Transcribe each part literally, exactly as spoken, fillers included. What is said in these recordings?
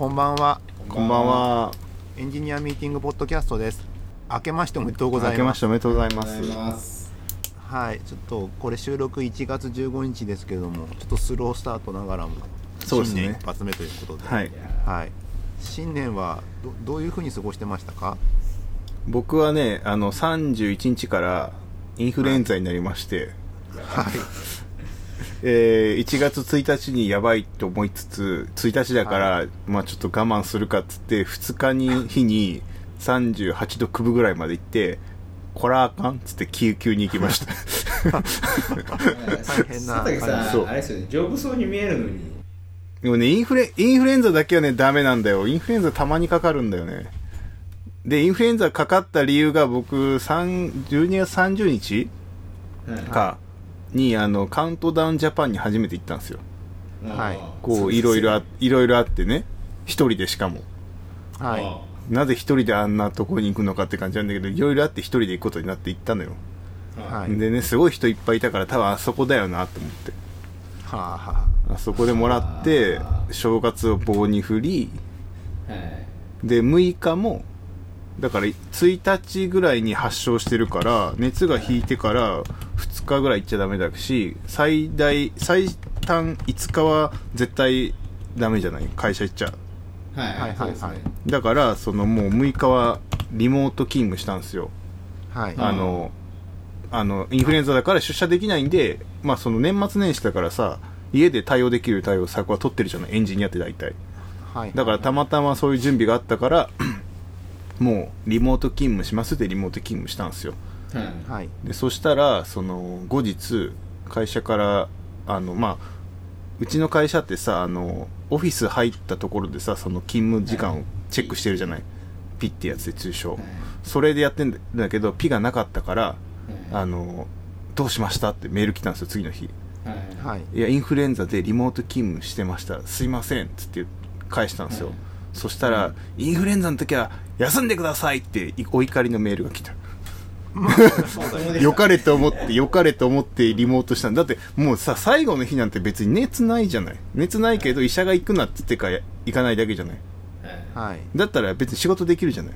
こんばんは。こんばんは。エンジニアミーティングポッドキャストです。明けましておめでとうございます。明けましておめでとうございます。はい、ちょっとこれ収録いちがつじゅうごにちですけども、ちょっとスロースタートながらも新年一発目ということで、はい、はい、新年は ど, どういう風に過ごしてましたか？僕はね、あのさんじゅういちにちからインフルエンザになりまして、はい。えー、いちがつついたちにやばいと思いつつついたちだから、はい、まあちょっと我慢するかっつってふつかに日にさんじゅうはちどくぶぐらいまで行ってこらあかんっつって救急に行きました大変な。佐竹さんあれですよね、丈夫そうに見えるのにでもねインフレ、インフルエンザだけはねダメなんだよ。インフルエンザたまにかかるんだよね。でインフルエンザかかった理由が僕じゅうにがつさんじゅうにちか、はいにあのカウントダウンジャパンに初めて行ったんですよ。はい、こういろいろあいろいろあってね、一人でしかも。はい。なぜ一人であんなとこに行くのかって感じなんだけど、いろいろあって一人で行くことになって行ったのよ。はい。でねすごい人いっぱいいたから多分あそこだよなと思って。はあはあ。あそこでもらって正月を棒に振り、はい、でむいかもだからついたちぐらいに発症してるから熱が引いてからふつかぐらい行っちゃダメだし最大最短いつかは絶対ダメじゃない会社行っちゃう。はいはいはい、はい、だからそのもうむいかはリモート勤務したんですよ。はい、あの、うん、あのインフルエンザだから出社できないんで、まあその年末年始だからさ家で対応できる対応策は取ってるじゃないエンジニアって大体。はい、だからたまたまそういう準備があったからもうリモート勤務しますってリモート勤務したんですよ。うんはい、でそしたらその後日会社からあの、まあ、うちの会社ってさあのオフィス入ったところでさその勤務時間をチェックしてるじゃない、ピってやつで通称、うん、それでやってんだけどピがなかったから、うん、あのどうしましたってメール来たんですよ次の日。うん、いやインフルエンザでリモート勤務してましたすいませんっつって返したんですよ。うんそしたら、うん、インフルエンザの時は休んでくださいってお怒りのメールが来た。よかれと思ってよかれと思ってリモートしたんだってもうさ最後の日なんて別に熱ないじゃない。熱ないけど医者が行くなって言ってから行かないだけじゃない。はい、だったら別に仕事できるじゃない。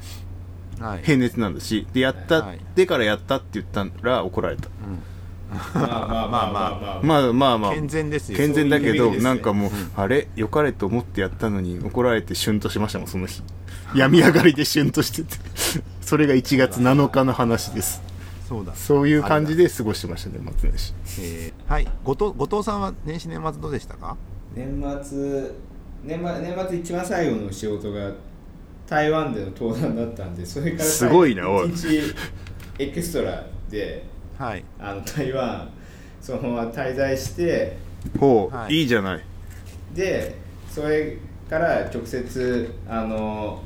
はい、平熱なんだしでやったってからやったって言ったら怒られた。うんまあまあまあまあまあまあまあ健全ですよ。健全だけどなんかもうあれ良かれと思ってやったのに怒られてシュンとしましたもんその日。病み上がりでシュンとしててそれがいちがつなのかの話です。そうだそういう感じで過ごしてましたね年末年始。えー、はい後藤、後藤さんは年始年末どうでしたか？年末年末年末一番最後の仕事が台湾での登壇だったんでそれからすごいなおいいちにちエクストラで。はい、あの台湾そのまま滞在してほう、はい、いいじゃないでそれから直接あの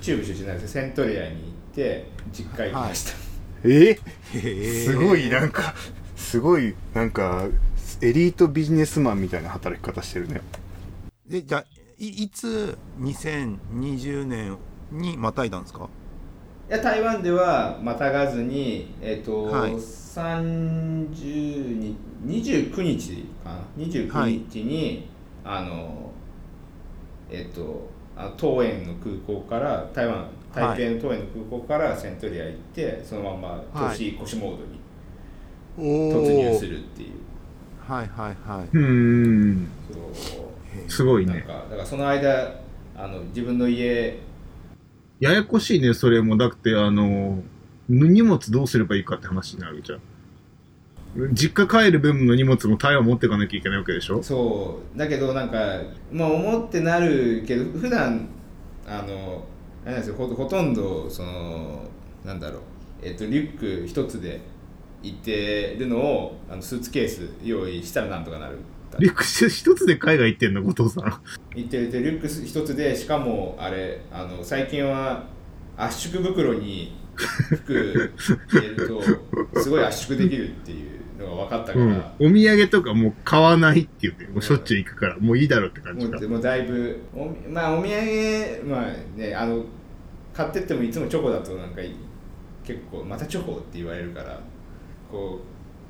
中部出身なんですけどセントレアに行って実家行きました。はい、えー、すごいなんかすごいなんかエリートビジネスマンみたいな働き方してるね。でじゃあ い, いつにせんにじゅうねんにまたいだんですか？いや台湾ではまたがずに、えっとはい、さんじゅうにち、にじゅうくにちかなにじゅうくにちに、はい、あのえっと桃園の空港から台湾台北の桃園の空港からセントリア行ってそのまま年越しモードに突入するっていう、はい、はいはいはいうんそうすごいね。なんかだからその間あの自分の家ややこしいね、それも。だって、あの、荷物どうすればいいかって話になるじゃん。実家帰る分の荷物も台湾持ってかなきゃいけないわけでしょ？そう。だけど、なんか、まあ、思ってなるけど、普段、あの、あれなんですよ、ほ、ほとんど、その、なんだろう、えっと、リュック一つで行ってるのを、あのスーツケース用意したらなんとかなる。リュック一つで海外行ってんの後藤さん？行ってるってリュック一つでしかもあれあの最近は圧縮袋に服入れるとすごい圧縮できるっていうのが分かったから、うん、お土産とかもう買わないっていうねもうしょっちゅう行くから、うん、もういいだろうって感じだ。もう、もうだいぶおまあお土産まあねあの買ってってもいつもチョコだとなんか結構またチョコって言われるからこ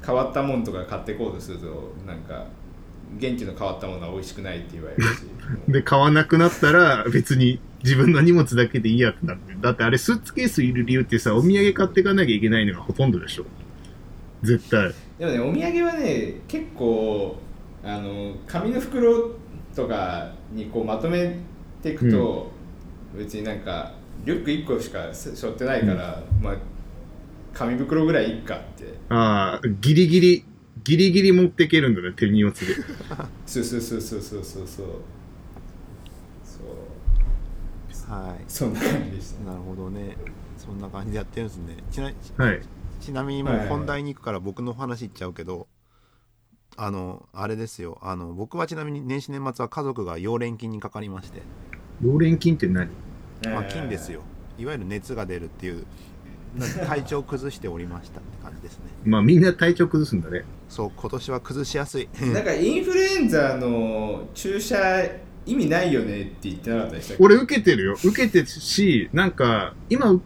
う変わったもんとか買ってこうとするとなんか。現地の変わったものは美味しくないって言われるしで買わなくなったら別に自分の荷物だけでいいやってなって、だってあれスーツケースいる理由ってさ、お土産買っていかなきゃいけないのがほとんどでしょ絶対。でもね、お土産はね結構あの紙の袋とかにこうまとめていくと、うん、別になんかリュックいっこしか背負ってないから、うん、まあ紙袋ぐらいいっかって。ああ、ギリギリギリギリ持っていけるんだね、手荷物でそうそうそうそうそうそうそうそう、はい、そんな感じでした。なるほどね、そんな感じでやってるんですね。ちな、はい、ちなみにもう本題に行くから僕の話いっちゃうけど、はいはい、あのあれですよ、あの僕はちなみに年始年末は家族が溶連菌にかかりまして。溶連菌って何？まあ、菌ですよ、いわゆる熱が出るっていう体調崩しておりましたって感じですねまあみんな体調崩すんだね。そう、今年は崩しやすいなんかインフルエンザの注射意味ないよねって言ってなかったでしたっけ？俺受けてるよ、受けてるし、なんか今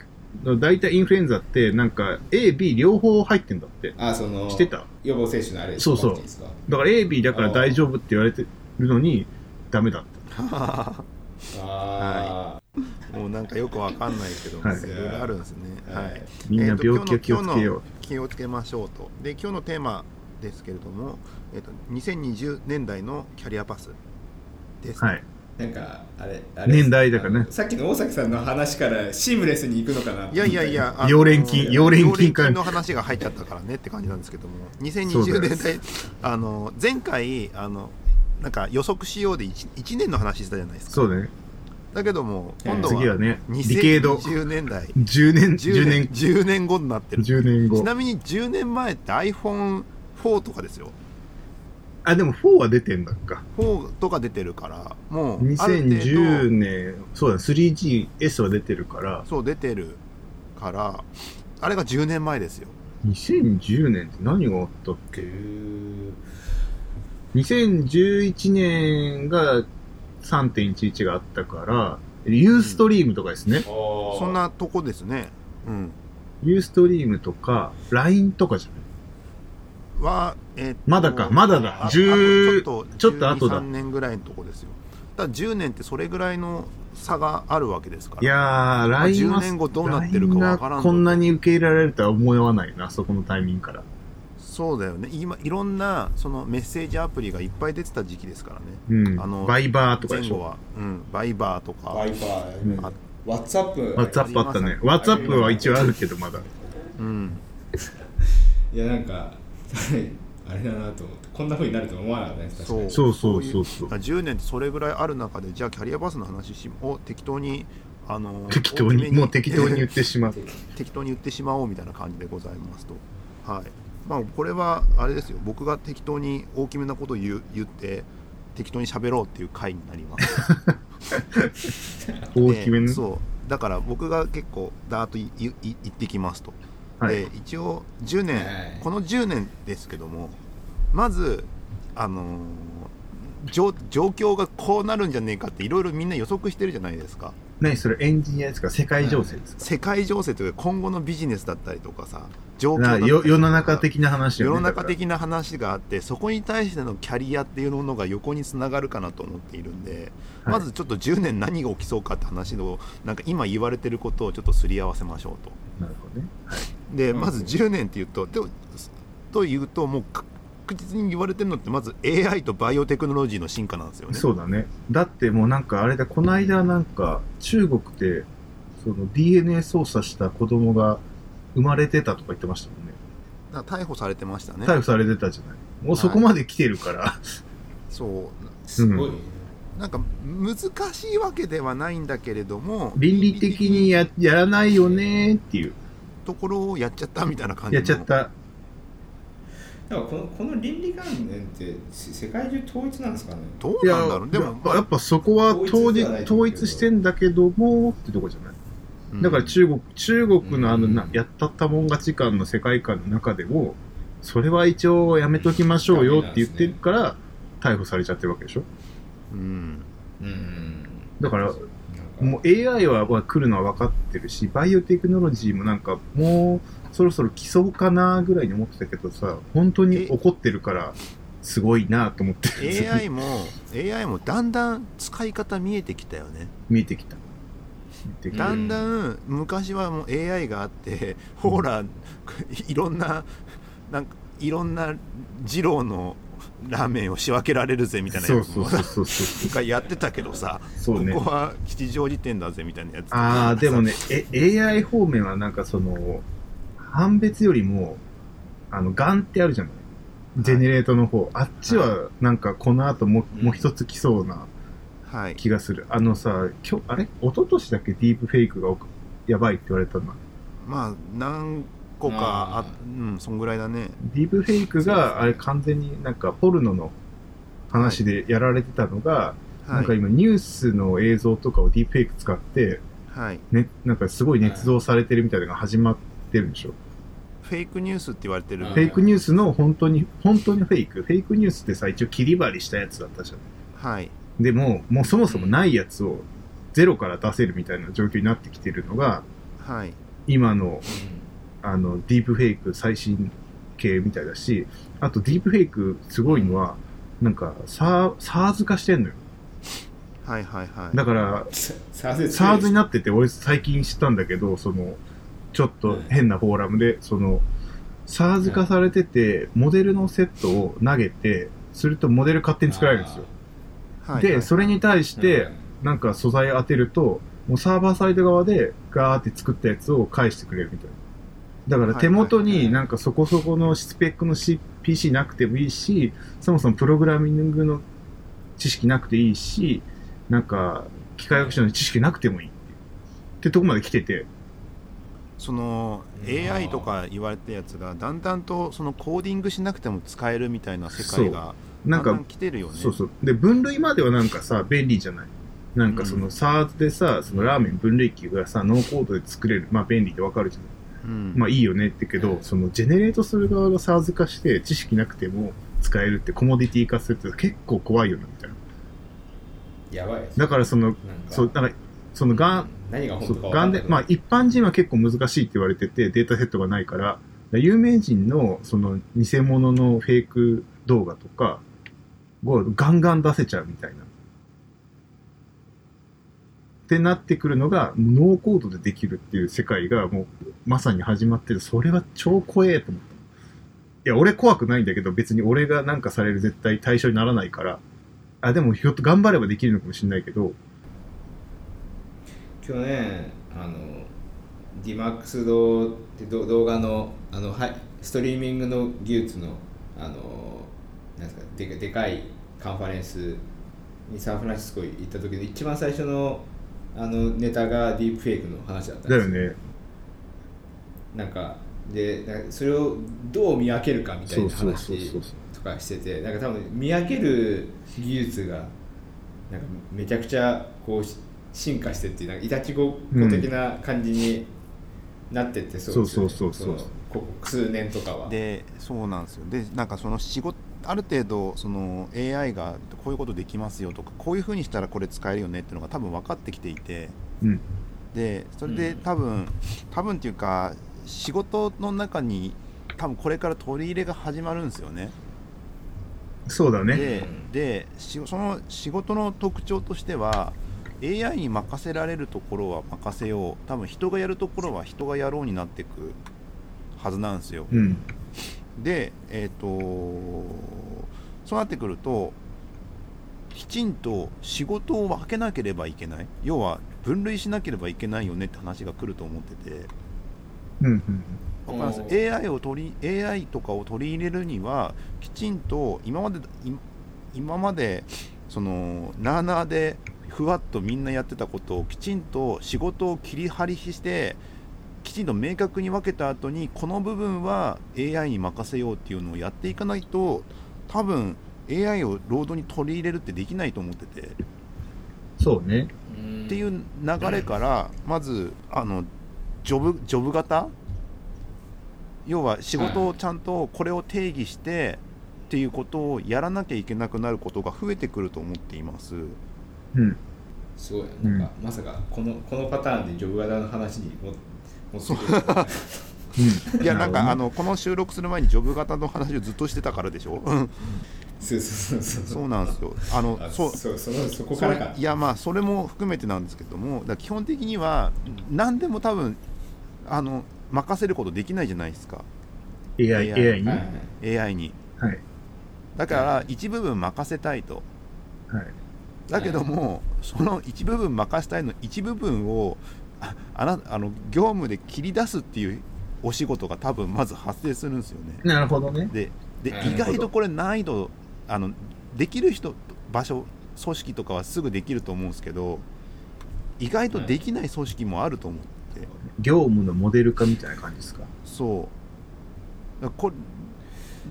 だいたいインフルエンザってなんか エービー 両方入ってんだって。あ、そのしてた予防接種のあれですか？そうそう、だから エービー だから大丈夫って言われてるのにダメだったあ、はい、もうなんかよくわかんないけど、はい、いろいろあるんですね、はいはい、みんな病気を気をつけよう、えー、気をつけましょうと。で今日のテーマですけれども、えー、とにせんにじゅうねんだいのキャリアパスです、はい、なんかあれ、あれ年代だからね、さっきの大崎さんの話からシームレスにいくのかな。いやいやいや、溶連菌、溶連菌の話が入っちゃったからねって感じなんですけども、にせんにじゅうねんだいあの前回あのなんか予測しようで 1, いちねんの話したじゃないですか。そうだね。だけども今度はにせんにじゅうねんだい、じゅうねん、じゅうねん、じゅうねんごになってる。じゅうねんご。ちなみにじゅうねんまえって アイフォンフォー とかですよ。あ、でもフォーは出てんだっか。フォーとか出てるからもうある程度にせんじゅうねん、そうだ スリージーエス は出てるから、そう出てるからあれがじゅうねんまえですよ。にせんじゅうねんって何があったっけ？にせんじゅういちねんが さんてんいちいち があったからユーストリームとかですね、うん、そんなとこですね、うん、ユーストリームとか ライン とかじゃないは、えー、まだかまだだ、じゅうちょっとちょっと後だ、じゅうにじゅうさんねんぐらいのとこですよ。だからじゅうねんってそれぐらいの差があるわけですから、ね、いやー、まあ、じゅうねんごどうなってるかわからん。こんなに受け入れられるとは思わないな、そこのタイミングから。そうだよね、今いろんなそのメッセージアプリがいっぱい出てた時期ですからね、うん、あのバイバーとかでしょ、は、うん、バイバーとかバイバー、うん、あ、ワッツアップ、ワッツアップあったね。ワッツアップは一応あるけどまだうんいやなんかあれだなと思って、こんな風になると思わなかったね。確かにそうそうそうそう、じゅうねんってそれぐらいある中で、じゃあキャリアパスの話を適当にあの適当にもう適当に言ってしまう適当に言ってしまおうみたいな感じでございますと。はい、まあ、これはあれですよ、僕が適当に大きめなことを 言, 言って適当に喋ろうっていう回になります大きめね。そうだから僕が結構ダーッと言ってきますと、はい、で一応じゅうねん、はい、このじゅうねんですけども、まずあのー、状況がこうなるんじゃねえかっていろいろみんな予測してるじゃないですか。何それ、エンジニアですか？世界情勢ですか？世界情勢というか今後のビジネスだったりとかさ、状況だったりとか、世の中的な話よね。世の中的な話があって、そこに対してのキャリアっていうものが横につながるかなと思っているんで、はい、まずちょっとじゅうねん何が起きそうかって話を、なんか今言われてることをちょっとすり合わせましょうと。なるほどね、はい、でまずじゅうねんっていうとというと、もう確実に言われてるのってまず エーアイ とバイオテクノロジーの進化なんですよね。そうだね。だってもうなんかあれだ、この間なんか中国でその ディーエヌエー 操作した子供が生まれてたとか言ってましたもんね。だから逮捕されてましたね。逮捕されてたじゃない。もうそこまで来てるから、はい、そうすごい、うん、なんか難しいわけではないんだけれども、倫理的に や, やらないよねっていうところをやっちゃったみたいな感じの。やっちゃった。だからこの、この倫理観念って世界中統一なんですかね。どうなんだろう。でも、まあ、やっぱそこは統一、統一してんだけどもってとこじゃない、うん、だから中国、中国のあの、うん、やったったもん勝ち感の世界観の中でもそれは一応やめときましょうよって言ってるから逮捕されちゃってるわけでしょ、うんうん、だからもう エーアイ は来るのは分かってるし、バイオテクノロジーもなんかもうそろそろ来そうかなぐらいに思ってたけどさ、本当に怒ってるからすごいなと思ってる。 エーアイ も エーアイ もだんだん使い方見えてきたよね。見えてきた。だんだん昔はもう エーアイ があって、うん、ほらいろんななんかいろんな二郎のラーメンを仕分けられるぜみたいなやつもがやってたけどさ、そう、ね、ここは吉祥寺店だぜみたいなやつ。ああでもねえ エーアイ 方面はなんかその判別よりもあのガンってあるじゃない、ジェネレートの方、はい、あっちはなんかこの後も、はい、もう一つ来そうな。はい、気がする。あのさ、今日あれ一昨年だっけディープフェイクがやばいって言われたの。まあ何個かあ、うん、そんぐらいだね。ディープフェイクがあれ完全になんかポルノの話でやられてたのが、はい、なんか今ニュースの映像とかをディープフェイク使って、はいね、なんかすごい捏造されてるみたいなのが始まってるんでしょ。フェイクニュースって言われてる。フェイクニュースの本当に本当にフェイク。フェイクニュースってさ一応切り張りしたやつだったじゃん。はい。でも、もうそもそもないやつをゼロから出せるみたいな状況になってきてるのが、はい、今の、あの、ディープフェイク最新系みたいだし、あとディープフェイクすごいのは、なんか、サーズ化してんのよ。はいはいはい。だから、サーズになってて、俺最近知ったんだけど、その、ちょっと変なフォーラムで、その、サーズ化されてて、モデルのセットを投げて、するとモデル勝手に作られるんですよ。で、それに対して、なんか素材当てると、もうサーバーサイド側でガーって作ったやつを返してくれるみたいな。だから手元になんかそこそこのスペックの ピーシー なくてもいいし、そもそもプログラミングの知識なくていいし、なんか機械学習の知識なくてもいいってとこまで来てて。その エーアイ とか言われたやつがだんだんとそのコーディングしなくても使えるみたいな世界がなんか来てるよね。そうそう。で分類まではなんかさ便利じゃない。なんかその SaaS でさ、うん、そのラーメン分類器がさノーコードで作れる、まあ便利ってわかるじゃない。うん、まあいいよねってけど、そのジェネレートする側が SaaS 化して知識なくても使えるってコモディティ化するって結構怖いよねみたいな。やばい。だからそのなんかそうなんかそのガン、うん何が本当か分かんない。まあ一般人は結構難しいって言われててデータセットがないから、有名人のその偽物のフェイク動画とかをガンガン出せちゃうみたいな。ってなってくるのがノーコードでできるっていう世界がもうまさに始まってる。それは超怖えと思った。いや俺怖くないんだけど別に俺がなんかされる絶対対象にならないから。あでもひょっと頑張ればできるのかもしれないけど。去年あのディマックスドって動画のあのはストリーミングの技術のあのなんですか で, でかいカンファレンスにサンフランシスコ行った時の一番最初のあのネタがディープフェイクの話だったんですよ。だよね。なんかでなんかそれをどう見分けるかみたいな話とかしてて、なんか多分見分ける技術がなんかめちゃくちゃこう。進化してってなんかイタチごっこ的な感じになってって、うん、そうですよね。そうそうそうそう。ここ数年とかはでそうなんですよ。でなんかその仕事ある程度その エーアイ がこういうことできますよとかこういう風にしたらこれ使えるよねっていうのが多分分かってきていて、うん、でそれで多分、うん、多分っていうか仕事の中に多分これから取り入れが始まるんですよね。そうだね。で、で、その仕事の特徴としてはエーアイ に任せられるところは任せよう、多分人がやるところは人がやろうになっていくはずなんですよ、うん、で、えっ、ー、とそうなってくるときちんと仕事を分けなければいけない、要は分類しなければいけないよねって話が来ると思ってて、うんうん、わかります。 エーアイ を取り エーアイ とかを取り入れるにはきちんと今まで今までそのナーナーでふわっとみんなやってたことをきちんと仕事を切り張りしてきちんと明確に分けた後にこの部分は エーアイ に任せようっていうのをやっていかないと多分 エーアイ をロードに取り入れるってできないと思ってて、そうねっていう流れからまずあのジョブジョブ型、要は仕事をちゃんとこれを定義してっていうことをやらなきゃいけなくなることが増えてくると思っています。うん、すごいなんか、うん、まさかこのこのパターンでジョブ型の話にも持ってくる、うん、いやなんかあのこの収録する前にジョブ型の話をずっとしてたからでしょ、うん、そうそうそうそうそうなんですよ。あのあそうそうそうそうそこからかいやまあそれも含めてなんですけども、だから基本的には何でも多分あの任せることできないじゃないですか。 エーアイ に エーアイ に、はい、だから一部分任せたいと、はい、だけどもその一部分任せたいの一部分を あ, あなあの業務で切り出すっていうお仕事が多分まず発生するんですよね。なるほどね。でで意外とこれ難易度あのできる人場所組織とかはすぐできると思うんですけど、意外とできない組織もあると思って、はい、業務のモデル化みたいな感じですか。そうだこ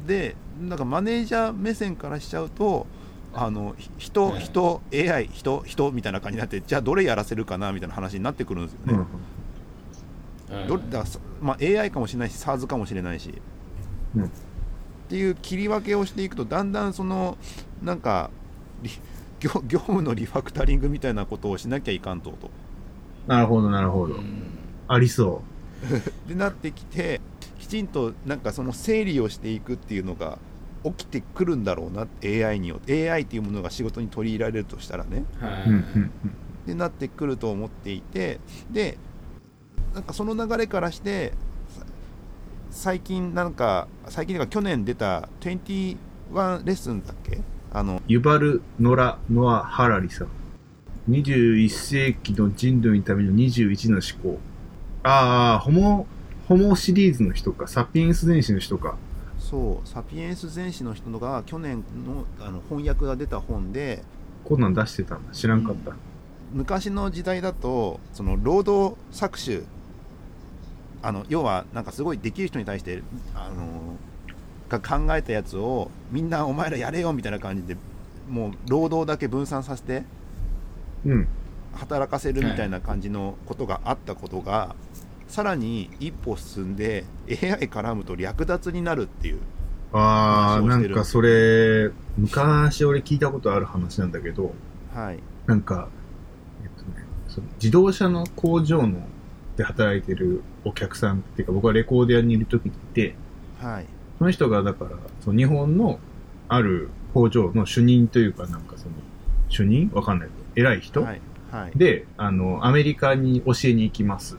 でなんかマネージャー目線からしちゃうとあの人、はい、人 エーアイ 人人みたいな感じになって、じゃあどれやらせるかなみたいな話になってくるんですよね、うん、どれだ、まあ、エーアイ かもしれないし SaaS かもしれないし、うんっていう切り分けをしていくと、だんだんそのなんか業務のリファクタリングみたいなことをしなきゃいかんとと。なるほどなるほど、うん、ありそうってなってきて、きちんとなんかその整理をしていくっていうのが起きてくるんだろうな、 エーアイ によって エーアイ っていうものが仕事に取り入れられるとしたらね、はい、でなってくると思っていて、でなんかその流れからして最近なんか最近なんか去年出たにじゅういちレッスンだっけ、あのユバル・ノラ・ノア・ハラリさん、にじゅういっ世紀の人類のためのにじゅういちの思考。ああホモホモシリーズの人か、サピエンス全史の人か。そうサピエンス全史の人が去年 の, あの翻訳が出た本で、こんなん出してたんだ知らんかった、うん、昔の時代だとその労働搾取、あの要はなんかすごいできる人に対してあのが考えたやつをみんなお前らやれよみたいな感じでもう労働だけ分散させて働かせるみたいな感じのことがあったことが、さらに一歩進んで エーアイ 絡むと略奪になるっていう話をしてる。あーなんかそれ昔俺聞いたことある話なんだけど、はい、なんか、えっとね、その自動車の工場ので働いてるお客さんっていうか、僕はレコード屋にいるときにいて、はい、その人がだからその日本のある工場の主任というかなんかその主任わかんない偉い人、はいはい、であのアメリカに教えに行きます、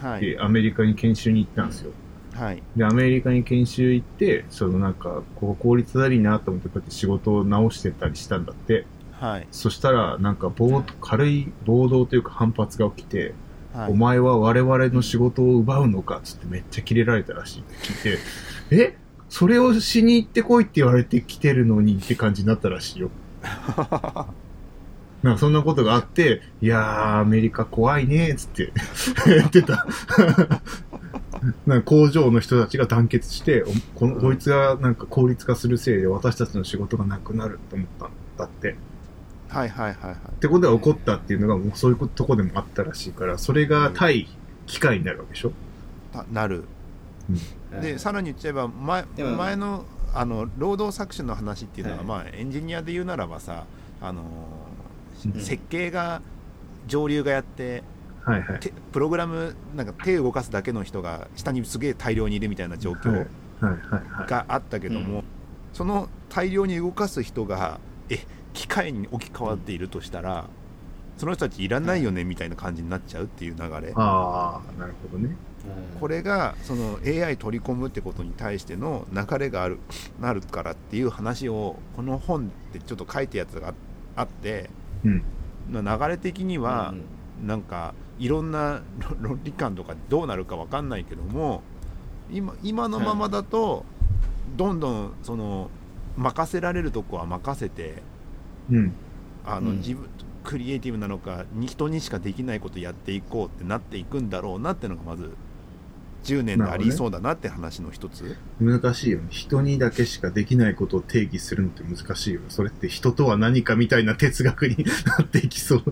はい、でアメリカに研修に行ったんですよ、はい、でアメリカに研修行ってそのなんかこう効率悪いなと思ってこうやって仕事を直してたりしたんだって、はい、そしたらなんか暴軽い暴動というか反発が起きて、はい、お前は我々の仕事を奪うのかつってめっちゃキレられたらしいって聞いて、えそれをしに行ってこいって言われて来てるのにって感じになったらしいよ。なんかそんなことがあって、いやーアメリカ怖いねーつって言ってた。なんか工場の人たちが団結して、このこいつがなんか効率化するせいで私たちの仕事がなくなると思ったんだって。はいはいはいはい、ってことで起こったっていうのがもうそういうとこでもあったらしいから、それが対機械になるわけでしょ。なる、うん、でさらに言っちゃえば 前, 前 の, あの労働搾取の話っていうのは、まあ、エンジニアで言うならばさ、あのー、設計が上流がやって、はいはい、プログラムなんか手を動かすだけの人が下にすげえ大量にいるみたいな状況があったけども、その大量に動かす人がえ機械に置き換わっているとしたら、その人たちいらないよねみたいな感じになっちゃうっていう流れ。ああ、なるほどね。これがその エーアイ 取り込むってことに対しての流れがあるなるからっていう話をこの本でちょっと書いたやつがあって、うん、流れ的にはなんかいろんな論理観とかどうなるか分かんないけども、 今, 今のままだとどんどんその任せられるとこは任せて、うん、あの、うん、自分クリエイティブなのか人にしかできないことやっていこうってなっていくんだろうなってのがまずじゅうねんでありそうだなって話の一つ、ね、難しいよね。人にだけしかできないことを定義するのって難しいよね。それって人とは何かみたいな哲学になっていきそう。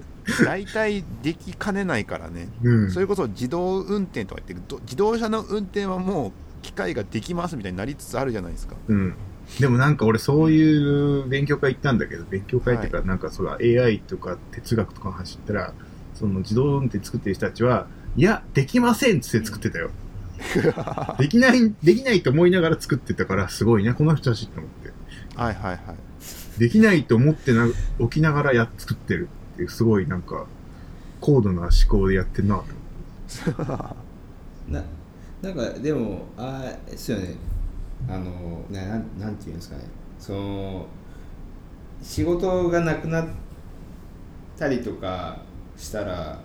大体できかねないからね、うん、それこそ自動運転とか言って自動車の運転はもう機械ができますみたいになりつつあるじゃないですか、うん。でもなんか俺そういう勉強会行ったんだけど、勉強会っていうかなんかそれは エーアイ とか哲学とかの話したら、その自動運転作ってる人たちはいやできませんっつって作ってたよ。できないできないと思いながら作ってたからすごいなこの人たちって思って。はいはいはい。できないと思ってな起きながらやっ作ってるっていう、すごいなんか高度な思考でやってるなとな、なんかでもああですよね、あの な, なんていうんですかね、その仕事がなくなったりとかしたら、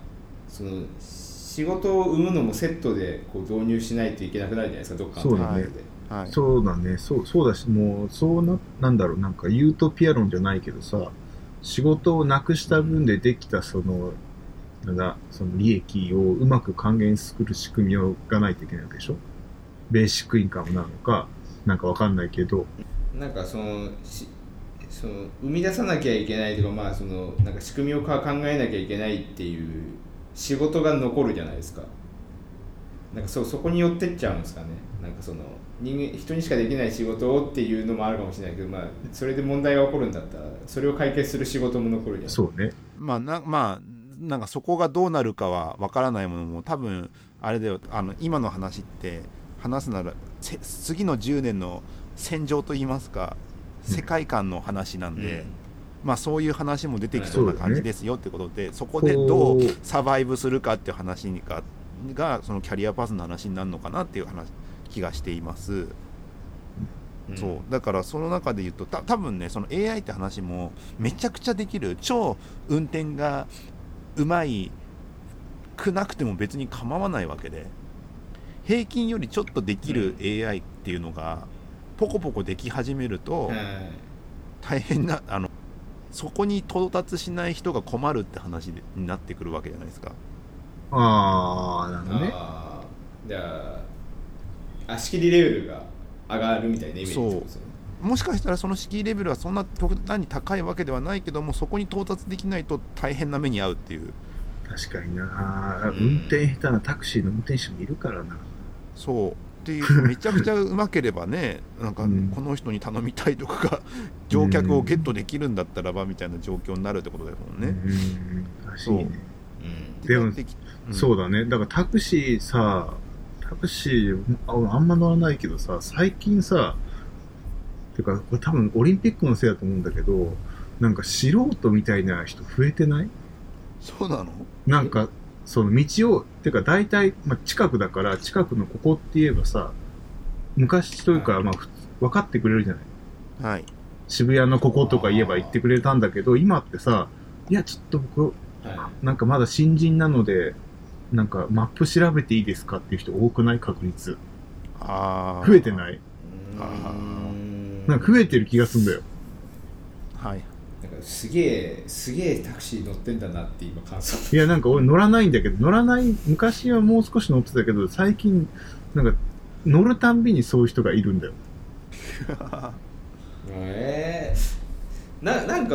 その仕事を生むのもセットでこう導入しないといけなくなるじゃないですか、どっかのタイミングで。はい、そうだね、そう、そうだし、もうそうな、なんだろう、なんかユートピア論じゃないけどさ、仕事をなくした分でできたその、なんだ、その利益をうまく還元する仕組みがないといけないわけでしょ。ベーシックインカムなのか、なんかわかんないけど、なんかその、その生み出さなきゃいけないとか、まあそのなんか仕組みをか考えなきゃいけないっていう仕事が残るじゃないですか。なんか そ, そこに寄ってっちゃうんですかね。なんかその人間、人にしかできない仕事をっていうのもあるかもしれないけど、まあ、それで問題が起こるんだったらそれを解決する仕事も残るじゃないですか。そうね、まあ な,、まあ、なんかそこがどうなるかは分からないものも、多分あれだよ、あの今の話って話すなら次のじゅうねんの戦場といいますか、うん、世界観の話なんで、うん、まあ、そういう話も出てきそうな感じですよってことで、はい、そこでどうサバイブするかっていう話にかが、そのキャリアパスの話になるのかなっていう話気がしています、うん、そうだからその中で言うとた多分ね、その エーアイ って話もめちゃくちゃできる、超運転がうまいくなくても別に構わないわけで、平均よりちょっとできる エーアイ っていうのがポコポコでき始めると大変な、あのそこに到達しない人が困るって話になってくるわけじゃないですか。ああ、なるほどね。あ、じゃあ足切りレベルが上がるみたいなイメージです。そう、もしかしたらその仕切りレベルはそんな極端に高いわけではないけども、そこに到達できないと大変な目に遭うっていう。確かにな、うん、運転下手なタクシーの運転手もいるからな。そうっていう、めちゃくちゃうまければねなんかこの人に頼みたいとか乗客をゲットできるんだったらばみたいな状況になるってことだもんね。うん、確かにね。でも、うん、そうだね。だからタクシーさ、タクシー あ, あんま乗らないけどさ、最近さ、てかこれ多分オリンピックのせいだと思うんだけど、なんか素人みたいな人増えてない？そうなの？なんかその道を、てか大体、まあ、近くだから、近くのここって言えばさ、昔というか、はい、まあ分かってくれるじゃない。はい。渋谷のこことか言えば言ってくれたんだけど、今ってさ、いやちょっと僕なんかまだ新人なので、なんかマップ調べていいですかっていう人多くない？確率。あ、増えてない？あ、なんか増えてる気がするんだよ。はい。なんかすげえすげえタクシー乗ってんだなって今感想。いや、なんか俺乗らないんだけど、乗らない、昔はもう少し乗ってたけど、最近なんか乗るたんびにそういう人がいるんだよ。えー、ななんか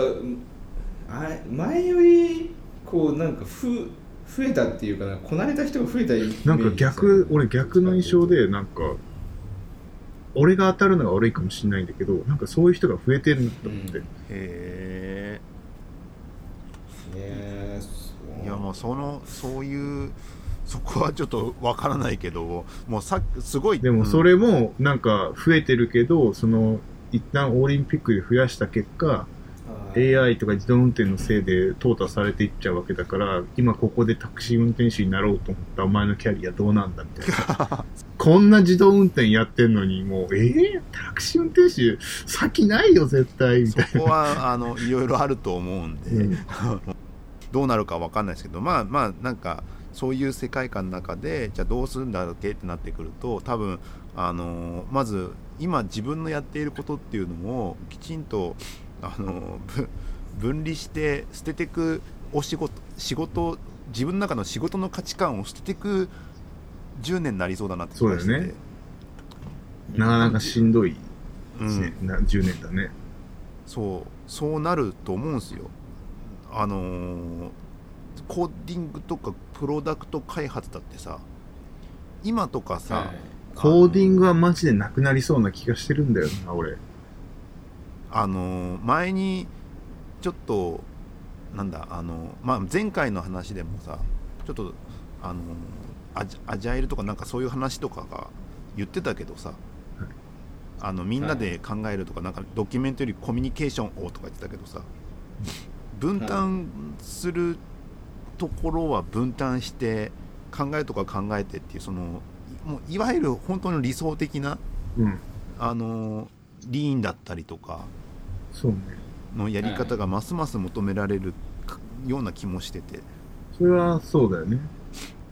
あれ前よりこうなんかふ増えたっていうかな、こなれた人が増えたイメージ、ね、なんか逆、俺逆の印象で、なんか俺が当たるのが悪いかもしれないんだけど、なんかそういう人が増えてるんだと思って、うん、へえ、いやもうそのそういうそこはちょっとわからないけど、もうさすごい、でもそれもなんか増えてるけど、その一旦オリンピックで増やした結果、エーアイ とか自動運転のせいで淘汰されていっちゃうわけだから、今ここでタクシー運転手になろうと思ったお前のキャリアどうなんだみたいなこんな自動運転やってんのに、もうえー、タクシー運転手先ないよ絶対みたいな。そこはあのいろいろあると思うんで、うん、どうなるか分かんないですけど、まあまあなんかそういう世界観の中で、じゃあどうするんだっけってなってくると、多分あのまず今自分のやっていることっていうのをきちんとあの分離して捨ててくお仕事、仕事、自分の中の仕事の価値観を捨ててくじゅうねんになりそうだなって気がして。そうだよね。なかなかしんどいですね、うん、じゅうねんだね。そう、そうなると思うんですよ。あのコーディングとかプロダクト開発だってさ、今とかさ、うん、コーディングはマジでなくなりそうな気がしてるんだよな、俺。あの前にちょっとなんだあの、まあ、前回の話でもさ、ちょっとあのアジャイルとかなんかそういう話とかが言ってたけどさ、あのみんなで考えるとか、はい、なんかドキュメントよりコミュニケーションをとか言ってたけどさ、分担するところは分担して考えるとか考えてっていう、そのもういわゆる本当の理想的な、うん、あのリーンだったりとかのやり方がますます求められるような気もしてて、それはそうだよね。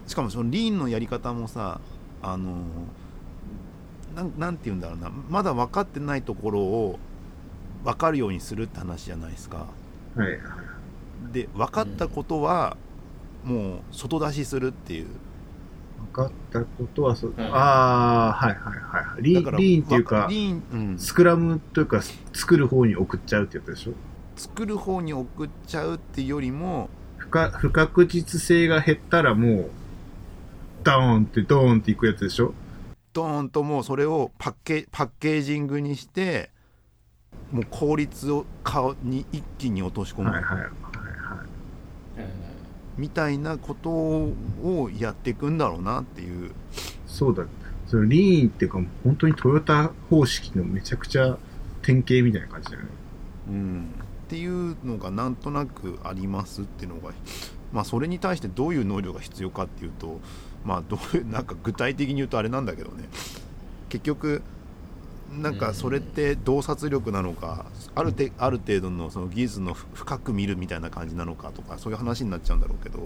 しかもそのリーンのやり方もさ、あのな ん, なんて言うんだろうな、まだ分かってないところを分かるようにするって話じゃないですか。はい。で分かったことはもう外出しするっていう。分かったことはそう、はい、ああはいはいはい。リーンっていうかリーン、うん、スクラムというか作る方に送っちゃうってやつでしょ。作る方に送っちゃうっていうよりも不確、不確実性が減ったらもうドーンってドーンっていくやつでしょ。ドーンともうそれをパッケ、パッケージングにしてもう効率を顔に一気に落とし込む、はいはいはいはい、みたいなことをやっていくんだろうなっていう。そうだ、そのリーンっていうか本当にトヨタ方式のめちゃくちゃ典型みたいな感じだよね、うん、っていうのがなんとなくありますっていうのが、まあそれに対してどういう能力が必要かっていうと、まあどういうなんか具体的に言うとあれなんだけどね、結局なんかそれって洞察力なのか、あるてある程度のその技術の深く見るみたいな感じなのかとか、そういう話になっちゃうんだろうけど、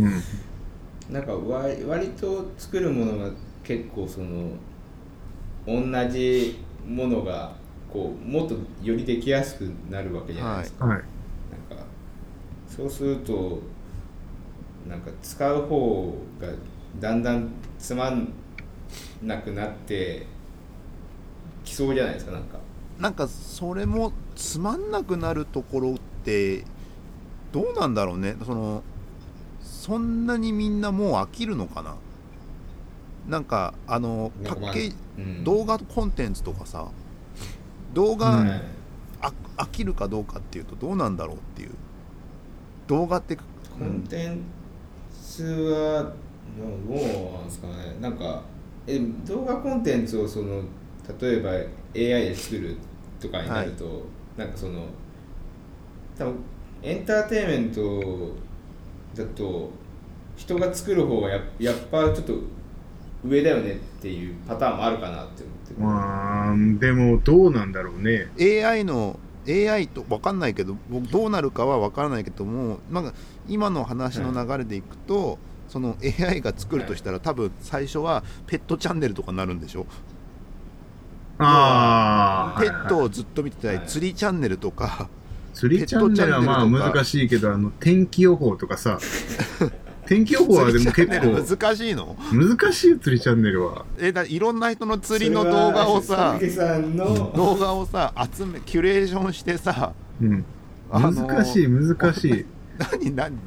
うん、なんか割割と作るものが結構その同じものがこうもっとよりできやすくなるわけじゃないですか、はいはい、なんかそうするとなんか使う方がだんだんつまんなくなってきそうじゃないですか。なんかなんかそれもつまんなくなるところってどうなんだろうね。そのそんなにみんなもう飽きるのかな。なんかあのパッケージ、うん、動画コンテンツとかさ、動画、うん、あ飽きるかどうかっていうとどうなんだろうっていう。動画ってコンテンツはどうなんですかね。なんかえ動画コンテンツをその例えば エーアイ で作るとかになると、はい、なんかその多分エンターテインメントだと人が作る方が や, やっぱちょっと上だよねっていうパターンもあるかなって思ってる。まあでもどうなんだろうね。 エーアイ の エーアイ と分かんないけどどうなるかは分からないけども、なんか今の話の流れでいくと、はい、その エーアイ が作るとしたら、はい、多分最初はペットチャンネルとかになるんでしょ。あペットをずっと見てたり、はい、釣りチャンネルとか釣りチャンネルはまあ難しいけど、あの天気予報とかさ天気予報はでも結構難しいの難しいよ釣りチャンネルは。えだいろんな人の釣りの動画をささんの動画をさ集めキュレーションしてさ、うん、難しい難しい何何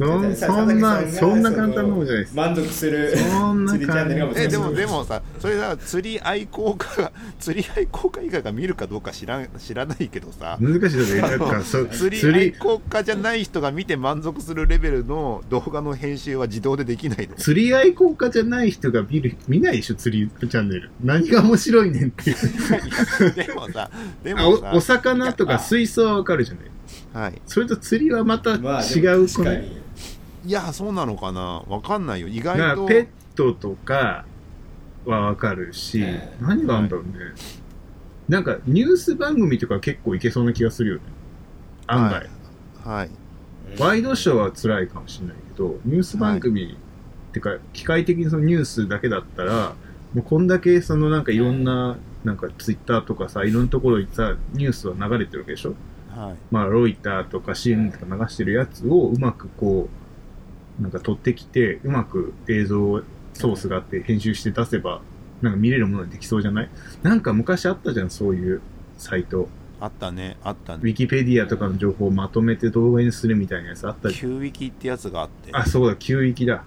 そ, そんなそんな簡単なもんじゃないです。満足するそんな釣りチャンネルかもしれない。えでもでもさ、それさ釣り愛好家が釣り愛好家以外が見るかどうか知ら知らないけどさ、難しいだろ、ね、釣り愛好家じゃない人が見て満足するレベルの動画の編集は自動でできないの。釣り愛好家じゃない人が見る見ないでしょ釣りチャンネル。何が面白いねんっていう。でもさでもさ お, お魚とか水槽はわかるじゃない。はい。それと釣りはまた違う、まあ、確かに。いやそうなのかな、わかんないよ。意外とペットとかはわかるし、えー、何があんだろうね、はい、なんかニュース番組とか結構いけそうな気がするよね案外、はいはい、ワイドショーは辛いかもしれないけどニュース番組、はい、ってか機械的にそのニュースだけだったらもうこんだけそのなんかいろんな、はい、なんかツイッターとかさいろんなところにさニュースは流れてるわけでしょ、はい、まあロイターとか シーエヌエヌ とか流してるやつをうまくこうなんか撮ってきてうまく映像ソースがあって編集して出せばなんか見れるものにできそうじゃない？なんか昔あったじゃんそういうサイト。あったねあったね。ウィキペディアとかの情報をまとめて動画にするみたいなやつあったじゃん。キューウィキってやつがあって。あそうだキューウィキだ。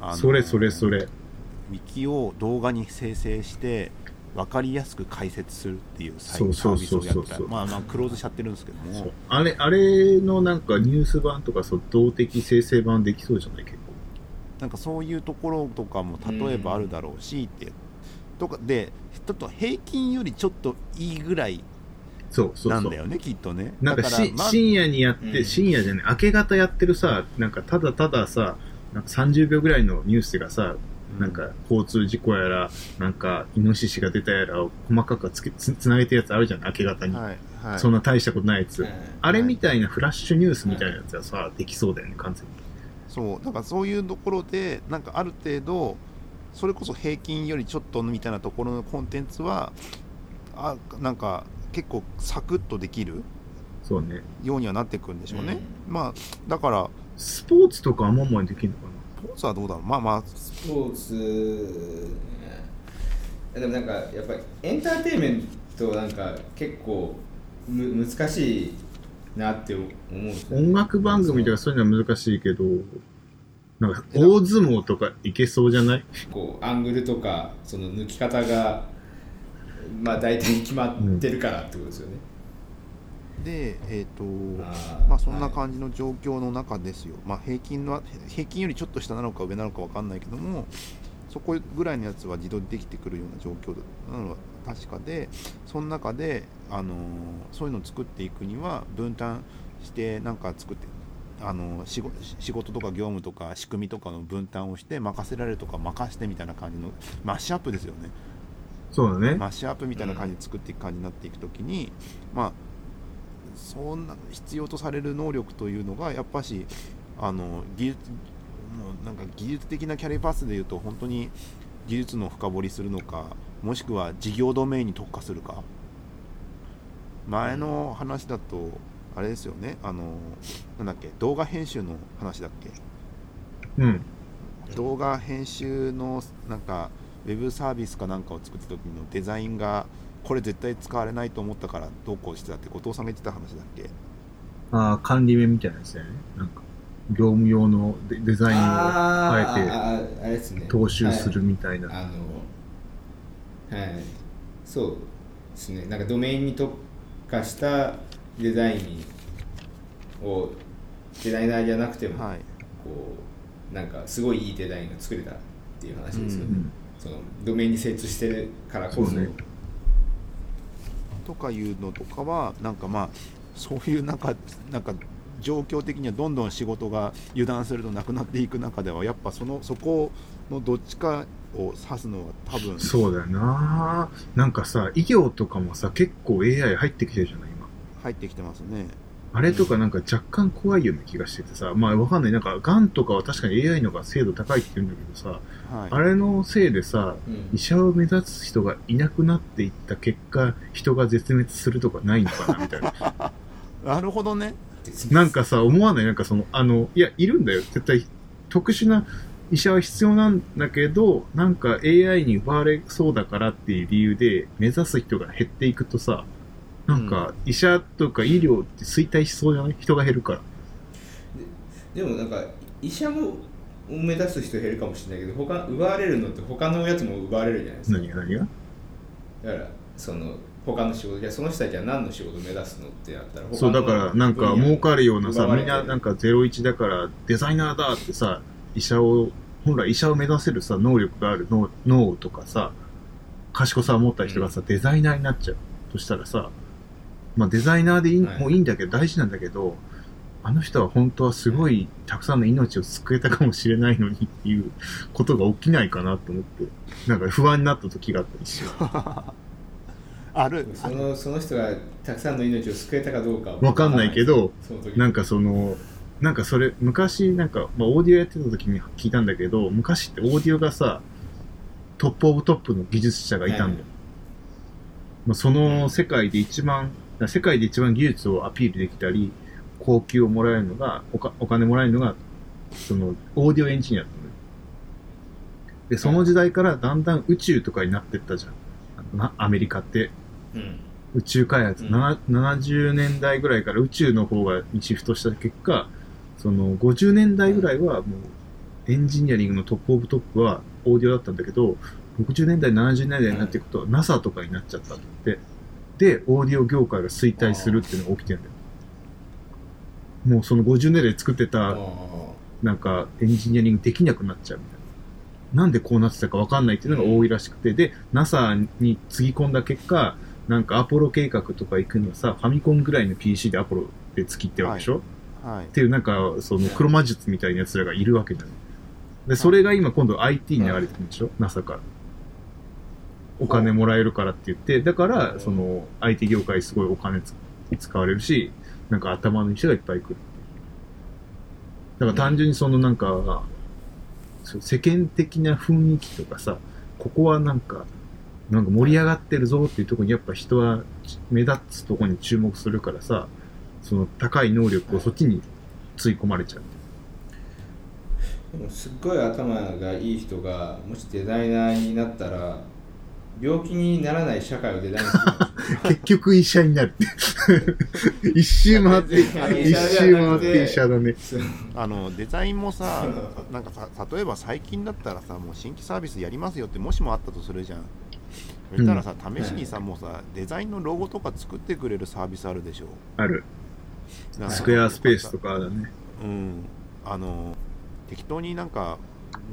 あのー、それそれそれ。ウィキを動画に生成して分かりやすく解説するっていうサイトサービスをやった。まあまあクローズしちゃってるんですけども。あれあれのなんかニュース版とかそう動的生成版できそうじゃない結構。なんかそういうところとかも例えばあるだろうしって、とかでちょっと平均よりちょっといいぐらいなんだよね。そうそうそう、きっとね。なんかだから、ま、深夜にやって、うん、深夜じゃない明け方やってるさ、なんかただたださ、なんかさんじゅうびょうぐらいのニュースがさ、なんか交通事故やらなんかイノシシが出たやらを細かくつけ つ, つなげてるやつあるじゃん、明け方に、はいはい、そんな大したことないやつ、はい、あれみたいなフラッシュニュースみたいなやつはさ、はい、できそうだよね完全に。そうだからそういうところでなんかある程度それこそ平均よりちょっとみたいなところのコンテンツはあなんか結構サクッとできるそう、ね、ようにはなってくるんでしょうね、うん、まあだからスポーツとかあんまりできるのかな。スポーツはどうだろう。まあまあスポーツでもなんかやっぱりエンターテインメントなんか結構む難しいなって思う。音楽番組とかそういうのは難しいけど、なんか大相撲とかいけそうじゃない？こうアングルとかその抜き方がまあ大体決まってるからってことですよね。うん、で、えっと、まあそんな感じの状況の中ですよ。まあ平均の平均よりちょっと下なのか上なのかわかんないけども、そこぐらいのやつは自動でできてくるような状況なのは確かで、その中であのそういうのを作っていくには分担してなんか作って。あの 仕, 仕事とか業務とか仕組みとかの分担をして任せられるとか任してみたいな感じのマッシュアップですよね。そうだね。マッシュアップみたいな感じで作っていく感じになっていくときに、うん、まあそんな必要とされる能力というのがやっぱしあの技術もうなんか技術的なキャリアパスでいうと本当に技術の深掘りするのかもしくは事業ドメインに特化するか。前の話だと。あれですよね、あのなんだっけ動画編集の話だっけ、うん、動画編集のなんかウェブサービスかなんかを作った時のデザインがこれ絶対使われないと思ったからどうこうしてたって後藤さんが言ってた話だっけ。ああ管理面みたいなやつだよね。なんか業務用の デ, デザインをあえて踏襲するみたいな。ああ、はい、あの、はい、そうですね。なんかドメインに特化したデザインをデザイナーじゃなくても、はい、こうなんかすごいいいデザインが作れたっていう話ですよね、うんうん、そのドメインに精通してるからこそ、ね、とかいうのとかはなんかまあそういうなんかなんか状況的にはどんどん仕事が油断するとなくなっていく中ではやっぱそのそこのどっちかを指すのは多分そうだよな。なんかさ医療とかもさ結構 エーアイ 入ってきてるじゃない。入ってきてますね。あれとかなんか若干怖いような気がしててさ、まあわかんない、なんかがんとかは確かに エーアイ の方が精度高いって言うんだけどさ、はい、あれのせいでさ、うん、医者を目指す人がいなくなっていった結果、人が絶滅するとかないのかなみたいな。なるほどね。なんかさ思わない、なんかそのあのいやいるんだよ絶対特殊な医者は必要なんだけど、なんか エーアイ に奪われそうだからっていう理由で目指す人が減っていくとさ。なんか医者とか医療って衰退しそうじゃない？人が減るから。で, でもなんか医者も目指す人減るかもしれないけど、他奪われるのって他のやつも奪われるじゃないですか。何が何が？だからその他の仕事、いやその人たちは何の仕事を目指すのってやったら他の。そうだからなんか儲かるようなさ、みんななんかゼロイチだからデザイナーだってさ、医者を本来医者を目指せるさ能力がある脳脳とかさ賢さを持った人がさ、うん、デザイナーになっちゃうとしたらさ。まあ、デザイナーでいい、はい、もういいんだけど大事なんだけど、あの人は本当はすごいたくさんの命を救えたかもしれないのにっていうことが起きないかなと思ってなんか不安になった時があったりしよあるその、その人がたくさんの命を救えたかどうか分かんないけど、なんかそのなんかそれ昔なんか、まあ、オーディオやってた時に聞いたんだけど、昔ってオーディオがさトップオブトップの技術者がいたんだよ、はい、まあ、その世界で一番世界で一番技術をアピールできたり、高級をもらえるのが、お, かお金もらえるのが、その、オーディオエンジニアだったのよ。で、その時代からだんだん宇宙とかになってったじゃん。アメリカって。うん、宇宙開発、うん。ななじゅうねんだいぐらいから宇宙の方がシフトした結果、その、ごじゅうねんだいぐらいはもう、エンジニアリングのトップオブトップはオーディオだったんだけど、ろくじゅうねんだい、ななじゅうねんだいになっていくと、うん、ナサ とかになっちゃったって。で、オーディオ業界が衰退するっていうのが起きてるんだよ。もうそのごじゅうねんで作ってたなんかエンジニアリングできなくなっちゃうみたいな。なんでこうなってたか分かんないっていうのが多いらしくて、で ナサ につぎ込んだ結果、なんかアポロ計画とか行くのはさ、ファミコンぐらいの ピーシー でアポロで突きってわけでしょ、はいはい、っていうなんかその黒魔術みたいなやつらがいるわけじゃない。でそれが今今度 アイティー に流れてくるんでしょ、はい、ナサ からお金もらえるからって言って、だからその アイティー 業界すごいお金使われるし、なんか頭のいい人がいっぱい来る。だから単純にそのなんか世間的な雰囲気とかさ、ここはなんかなんか盛り上がってるぞっていうところにやっぱ人は目立つところに注目するからさ、その高い能力をそっちについ込まれちゃう。でもすっごい頭がいい人がもしデザイナーになったら病気にならない社会をデザインする結局医者になる一周回って一周回って医者だねあのデザインもさ、なんかさ、例えば最近だったらさ、もう新規サービスやりますよってもしもあったとするじゃん。そしたらさ、試しにさ、うん、もうさデザインのロゴとか作ってくれるサービスあるでしょ。ある。スクエアスペースとかだね。うん。あの適当になんか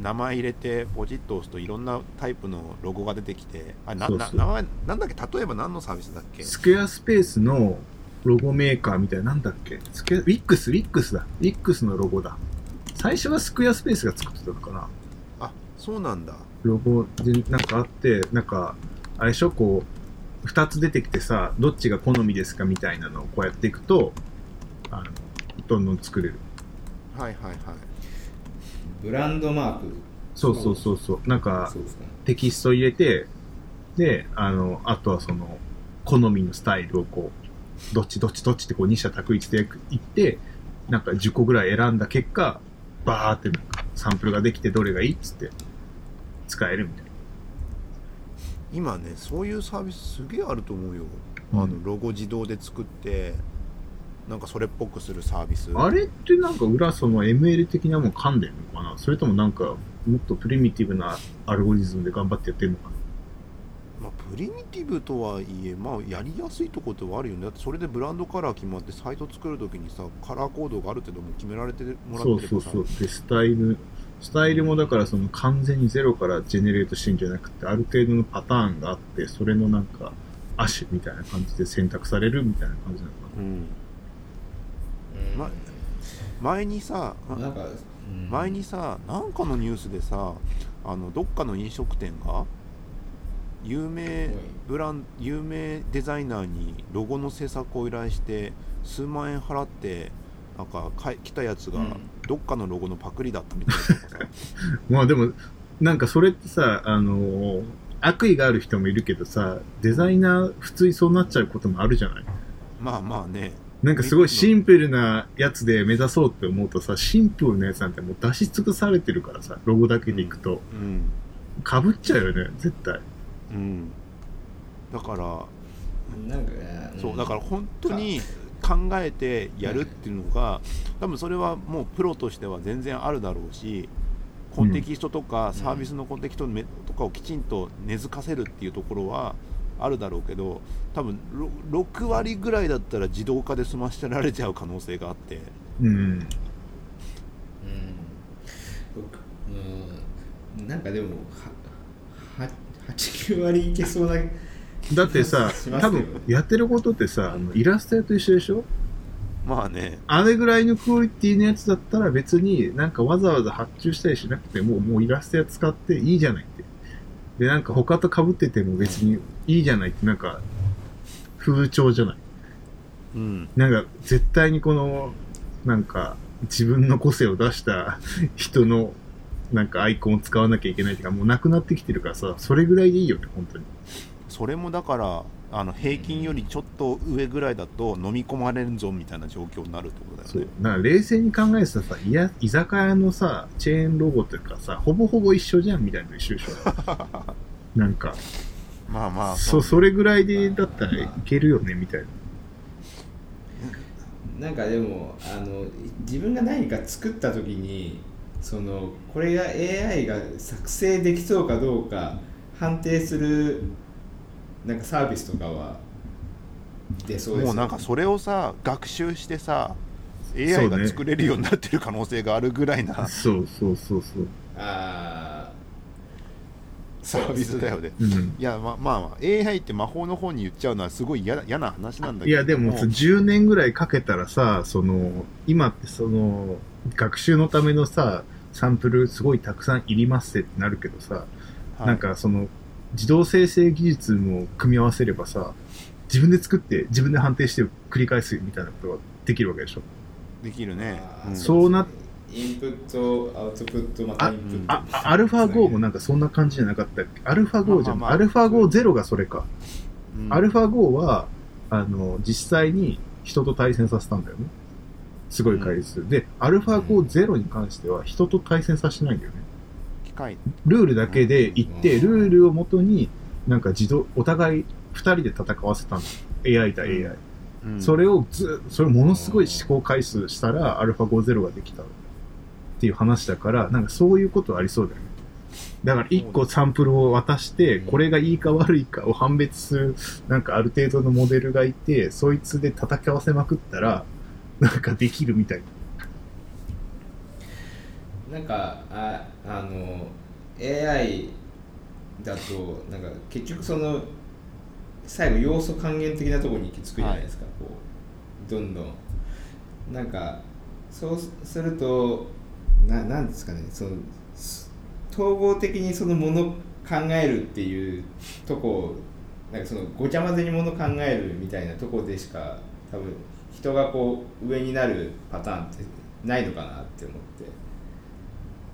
名前入れてポチッと押すといろんなタイプのロゴが出てきて、あれな、そうそう、名前なんだっけ、例えば何のサービスだっけ？スクエアスペースのロゴメーカーみたいな、なんだっけ？スクエア、ウィックス、ウィックスだ。ウィックスのロゴだ。最初はスクエアスペースが作ってたのかな。あ、そうなんだ。ロゴでなんかあって、なんかあれでしょ、こうふたつ出てきてさ、どっちが好みですかみたいなのをこうやっていくと、あのどんどん作れる。はいはいはい。ブランドマーク、そうそうそうそう、なんかそうですね、テキスト入れて、で、あのあとはその好みのスタイルをこうどっちどっちどっちってこう二者択一でいって、なんかじゅっこぐらい選んだ結果、バーってなんかサンプルができて、どれがいいっつって使えるみたいな。今ね、そういうサービスすげえあると思うよ、うん、あのロゴ自動で作ってなんかそれっぽくするサービス。あれってなんか裏その エムエル 的なもん噛んでるのかな、それともなんかもっとプリミティブなアルゴリズムで頑張ってやってるのかな。まあ、プリミティブとはいえ、まあ、やりやすいところはあるよね。だってそれでブランドカラー決まって、サイト作るときにさ、カラーコードがある程度も決められてもらってる。そうそうそう。でスタイルスタイルもだからその完全にゼロからジェネレートしてるんじゃなくて、ある程度のパターンがあって、それのなんか足みたいな感じで選択されるみたいな感じなのかな。うん。ま、前にさ、なんか、うん、前にさ、なんかのニュースでさ、あのどっかの飲食店が有名ブランド、有名デザイナーにロゴの制作を依頼して数万円払って、なんか来たやつがどっかのロゴのパクリだったみたいな、うん、まあでもなんかそれってさ、あのー、悪意がある人もいるけどさ、デザイナー普通にそうなっちゃうこともあるじゃない。まあまあね。なんかすごいシンプルなやつで目指そうって思うとさ、シンプルなやつなんてもう出し尽くされてるからさ、ロゴだけでいくと、うんうん、かぶっちゃうよね絶対、うん、だからなんか、うん、そうだから本当に考えてやるっていうのが、多分それはもうプロとしては全然あるだろうし、コンテキストとかサービスのコンテキストとかをきちんと根付かせるっていうところはあるだろうけど、多分ろくわりぐらいだったら自動化で済ませられちゃう可能性があって、うんうんうん、なんかでもはちきゅうわりいけそうな。だってさ、多分やってることってさ、あのイラスト屋と一緒でしょ。まあね、あれぐらいのクオリティのやつだったら別になんかわざわざ発注したりしなくても、もうイラスト屋使っていいじゃないって。で、なんか他と被ってても別にいいじゃないって、なんか風潮じゃない。うん。なんか絶対にこの、なんか自分の個性を出した人のなんかアイコンを使わなきゃいけないっていうか、もうなくなってきてるからさ、それぐらいでいいよね、本当に。それもだから、あの平均よりちょっと上ぐらいだと飲み込まれるぞみたいな状況になるってことだよね。そう。だから冷静に考えてたらさ、いや、居酒屋のさ、チェーンロゴというかさ、ほぼほぼ一緒じゃんみたいなの一緒でしょ。なんか、まあまあ、そう、それぐらいでだったらいけるよねみたいな。なんかでもあの自分が何か作った時に、そのこれが エーアイ が作成できそうかどうか判定するなんかサービスとかは出そうです、ね、もうなんかそれをさ学習してさ エーアイ が作れるようになってる可能性があるぐらいな。そうね、そうそうそうそう。あサービスだよね、うん、いやまあまあ エーアイ って魔法の方に言っちゃうのはすごい嫌な話なんだけど、いやでもじゅうねんぐらいかけたらさ、その今ってその学習のためのさサンプルすごいたくさんいりますってなるけどさ、はい、なんかその自動生成技術も組み合わせればさ、自分で作って自分で判定して繰り返すみたいなことができるわけでしょ。できるね、うん、そうなってインプット、アウトプット、またインプット、ああ、アルファゴーもなんかそんな感じじゃなかったっけ。アルファゴーじゃん、まあまあまあ、アルファゴーゼロがそれか、うん、アルファゴーはあの実際に人と対戦させたんだよね、すごい回数、うん、でアルファゴーゼロに関しては人と対戦させてないんだよね、機械ルールだけで行って、うん、ルールをもとになんか自動お互いふたりで戦わせたんだよ、 エーアイ 対 エーアイ、うん、それをずそれものすごい試行回数したらアルファゴーゼロができたっていう話だから、なんかそういうことありそうだよね。だからいっこサンプルを渡してこれがいいか悪いかを判別するなんかある程度のモデルがいて、そいつで叩き合わせまくったらなんかできるみたいな。なんかああの エーアイ だとなんか結局その最後要素還元的なところに行き着くじゃないですか、はい、こうどんどんなんかそうするとななんですかね、その統合的にそのものを考えるっていうとこ、なんかそのごちゃ混ぜにものを考えるみたいなとこでしか多分人がこう上になるパターンってないのかなって思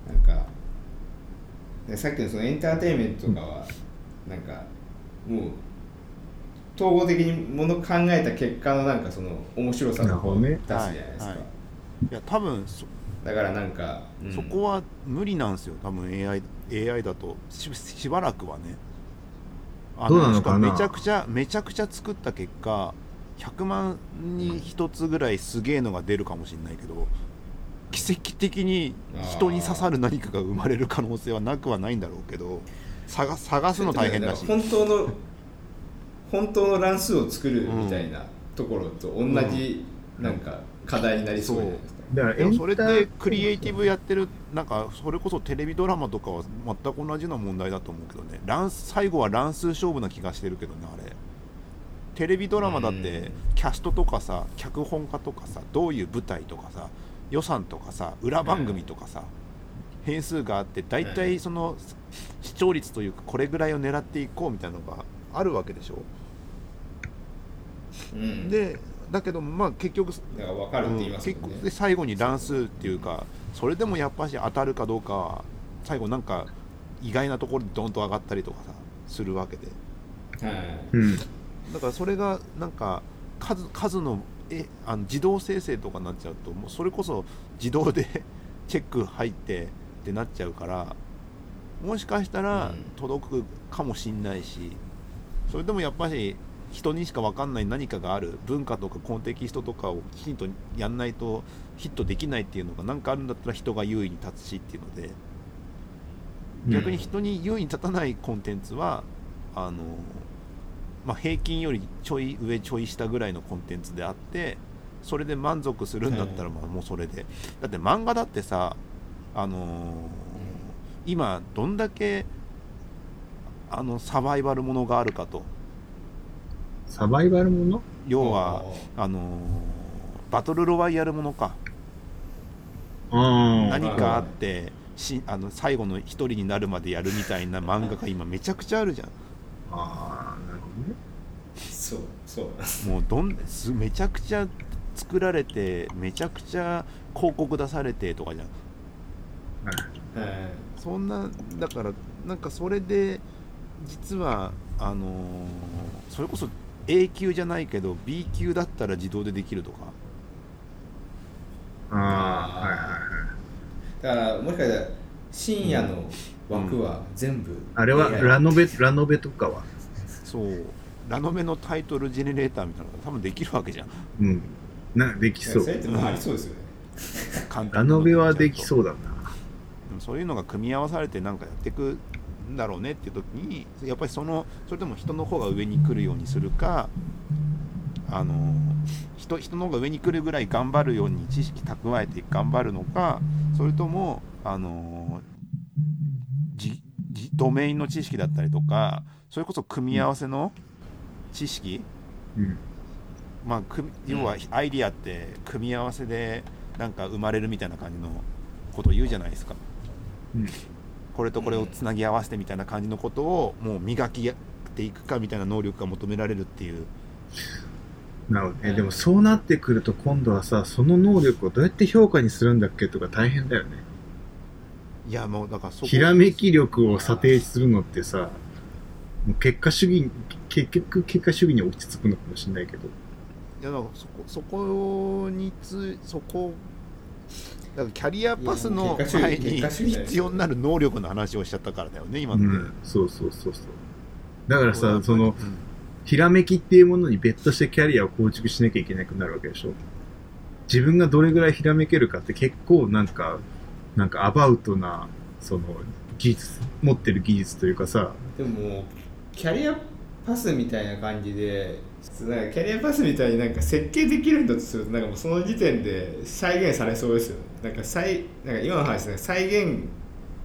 って、なんかさっきのそのエンターテインメントとかはなんかもう統合的にものを考えた結果のなんかその面白さがこう出すじゃないですか。はいはい、いや多分だからなんか、うん、そこは無理なんですよ多分 エーアイ, エーアイ だと し, しばらくはね。あのどうなのかな、めちゃくちゃめちゃくちゃ作った結果ひゃくまんにひとつぐらいすげえのが出るかもしれないけど、奇跡的に人に刺さる何かが生まれる可能性はなくはないんだろうけど、 探, 探すの大変だし、本当の本当の乱数を作るみたいなところと同じなんか課題になりそうじゃないですか。だからエンターそれでクリエイティブやってる、なんかそれこそテレビドラマとかは全く同じような問題だと思うけどね。乱最後は乱数勝負な気がしてるけどね。あれテレビドラマだってキャストとかさ、脚本家とかさ、どういう舞台とかさ、予算とかさ、裏番組とかさ、変数があって大体その視聴率というかこれぐらいを狙っていこうみたいなのがあるわけでしょ、うん、でだけどまあ結局分かるって言いますよね、うん、結構で最後に乱数っていうか、それでもやっぱし当たるかどうかは最後なんか意外なところでドンと上がったりとかさするわけで、うん、だからそれがなんか 数, 数のえあの自動生成とかになっちゃうと、もうそれこそ自動でチェック入ってってなっちゃうから、もしかしたら届くかもしんないし、それでもやっぱし人にしか分かんない何かがある、文化とかコンテキストとかをきちんとやんないとヒットできないっていうのが何かあるんだったら人が優位に立つしっていうので、逆に人に優位に立たないコンテンツはあの、まあ、平均よりちょい上ちょい下ぐらいのコンテンツであって、それで満足するんだったらまあもうそれで、だって漫画だってさ、あの今どんだけあのサバイバルものがあるかと。サバイバルもの？要はあのバトルロワイヤルものか、うん、何かあってしあの最後の一人になるまでやるみたいな漫画が今めちゃくちゃあるじゃん。ああなるほどね。そうそう。もうどんめちゃくちゃ作られてめちゃくちゃ広告出されてとかじゃん。うん、そんなだからなんかそれで実はあのー、それこそ A 級じゃないけど B 級だったら自動でできるとか、ああはいはいはい、だからもしかしたら深夜の枠は全部、うんうん、あれはラノベラノベとかはそうラノベのタイトルジェネレーターみたいなのが多分できるわけじゃん、うんなんかできそうそうやってもありそうですよね、うん、簡単ラノベはできそうだな。でもそういうのが組み合わされてなんかやっていくだろうねっていう時にやっぱりそのそれとも人の方が上に来るようにするか、あの 人, 人の方が上に来るぐらい頑張るように知識蓄えて頑張るのか、それともあのじドメインの知識だったりとか、それこそ組み合わせの知識、うん、まあ要はアイディアって組み合わせでなんか生まれるみたいな感じのことを言うじゃないですか、うん、これとこれをつなぎ合わせてみたいな感じのことをもう磨きっていくかみたいな能力が求められるっていう。なるほどね。でもそうなってくると今度はさ、その能力をどうやって評価にするんだっけとか大変だよね。いやもうだからそこひらめき力を査定するのってさ、もう結果主義、結局結果主義に落ち着くのかもしれないけど、いやだからそこそこにつそこだからキャリアパスの際に必要になる能力の話をしちゃったからだよね今の、うん。そうそうそうそう。だからさ、その、うん、ひらめきっていうものに別途してキャリアを構築しなきゃいけなくなるわけでしょ。自分がどれぐらいひらめけるかって結構なんかなんかアバウトなその技術持ってる技術というかさ。でもキャリアパスみたいな感じで、なんかキャリアパスみたいになんか設計できるんだとすると、なんかもうその時点で再現されそうですよ。なんか再なんか今の話ね、再現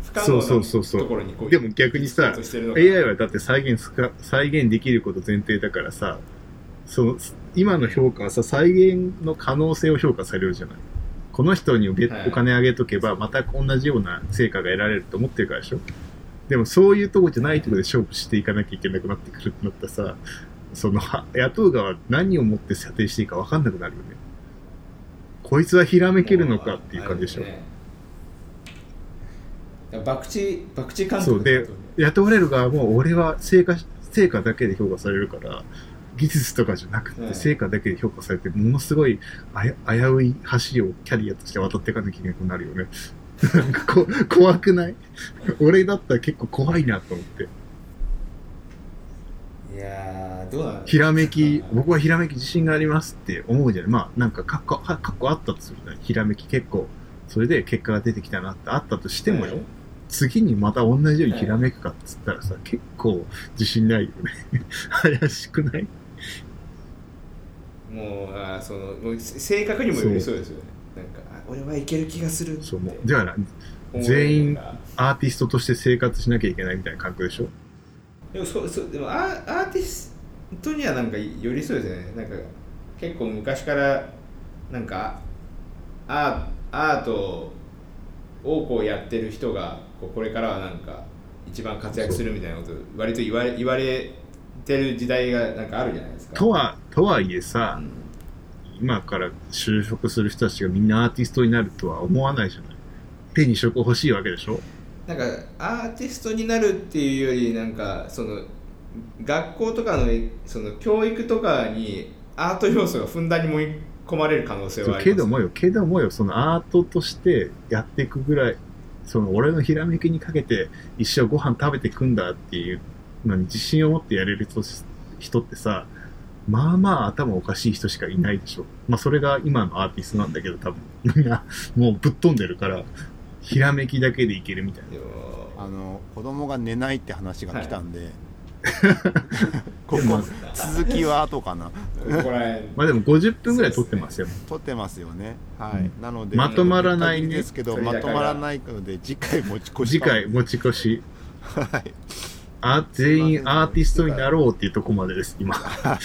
不可能なところにこう。でも逆にさ、エーアイ はだって再現すか再現できること前提だからさ、その今の評価はさ再現の可能性を評価されるじゃない。この人にお金あげとけばまた同じような成果が得られると思ってるからでしょ。でもそういうとこじゃないところで勝負していかなきゃいけなくなってくるってなったらさ、その雇う側は何をもって査定していいか分かんなくなるよね。こいつはひらめけるのかっていう感じでしょ。博打監督。そうで、雇われる側も俺は成果、成果だけで評価されるから技術とかじゃなくて成果だけで評価されて、ものすごい危うい橋をキャリアとして渡っていかなきゃいけなくなるよね。なんかこ怖くない？俺だったら結構怖いなと思って。いやーどうなんですか。ひらめき、僕はひらめき自信がありますって思うじゃない。まあなんか過去過去あったとするじゃない。ひらめき結構それで結果が出てきたなってあったとしてもよ。はい、次にまた同じようにひらめくかっつったらさ、はい、結構自信ないよね。怪しくない？もうあそのもう性格にもよりそうですよね。なんか俺はいける気がするって。そうもうではな全員アーティストとして生活しなきゃいけないみたいな感覚でしょ。でもそそでも ア, アーティストにはなんか寄り添うですね。なんか結構昔からなんかア ー, アートをこうやってる人が こ, これからはなんか一番活躍するみたいなこと割と言われ言われてる時代がなんかあるじゃないですか。とはとはいえさ、うん、今から就職する人たちがみんなアーティストになるとは思わないじゃない。手に職欲しいわけでしょ。なんかアーティストになるっていうよりなんかその学校とか の, その教育とかにアート要素がふんだんに盛り込まれる可能性はあります、ね、けどもよけどもよそのアートとしてやっていくぐらいその俺のひらめきにかけて一生ご飯食べていくんだっていうのに自信を持ってやれる人ってさ、まあまあ頭おかしい人しかいないでしょ。まあそれが今のアーティストなんだけど、多分みんなもうぶっ飛んでるからひらめきだけでいけるみたいな。あの子供が寝ないって話が来たんで、はい、ここ続きは後かな。まあでもごじゅっぷんぐらい撮ってますよ。撮ってますよね。はい。うん、なのでまとまらないんですけど、まとまらないので次回持ち越し。次回持ち越し。はい。あ全員アーティストになろうっていうとこまでです今。は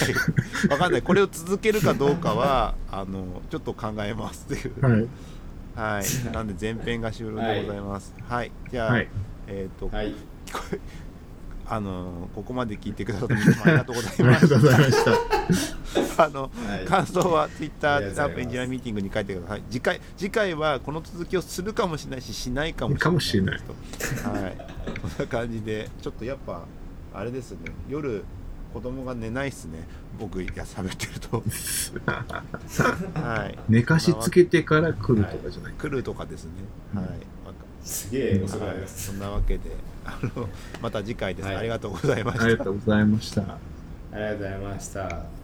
い、わかんない。これを続けるかどうかはあのちょっと考えますっていう。はい。はい。なんで前編が終了でございます。はい。はい、じゃあ、はい、えっ、ー、と、はい、あのここまで聞いてくださってありがとうございました。ありがとうございました。あの、はい、感想は Twitter でタップエンジニアミーティングに書いてください。次回次回はこの続きをするかもしれないししないかもしれない。かもしれない。はい。こんな感じでちょっとやっぱあれですね。夜子供が寝ないっすね。僕が喋ってると、はい、寝かしつけてから来るとかじゃない、はい、来るとかですね、うん、はい、すげえお世話です、はい、そんなわけであのまた次回です、はい、ありがとうございました。ありがとうございました。ありがとうございました。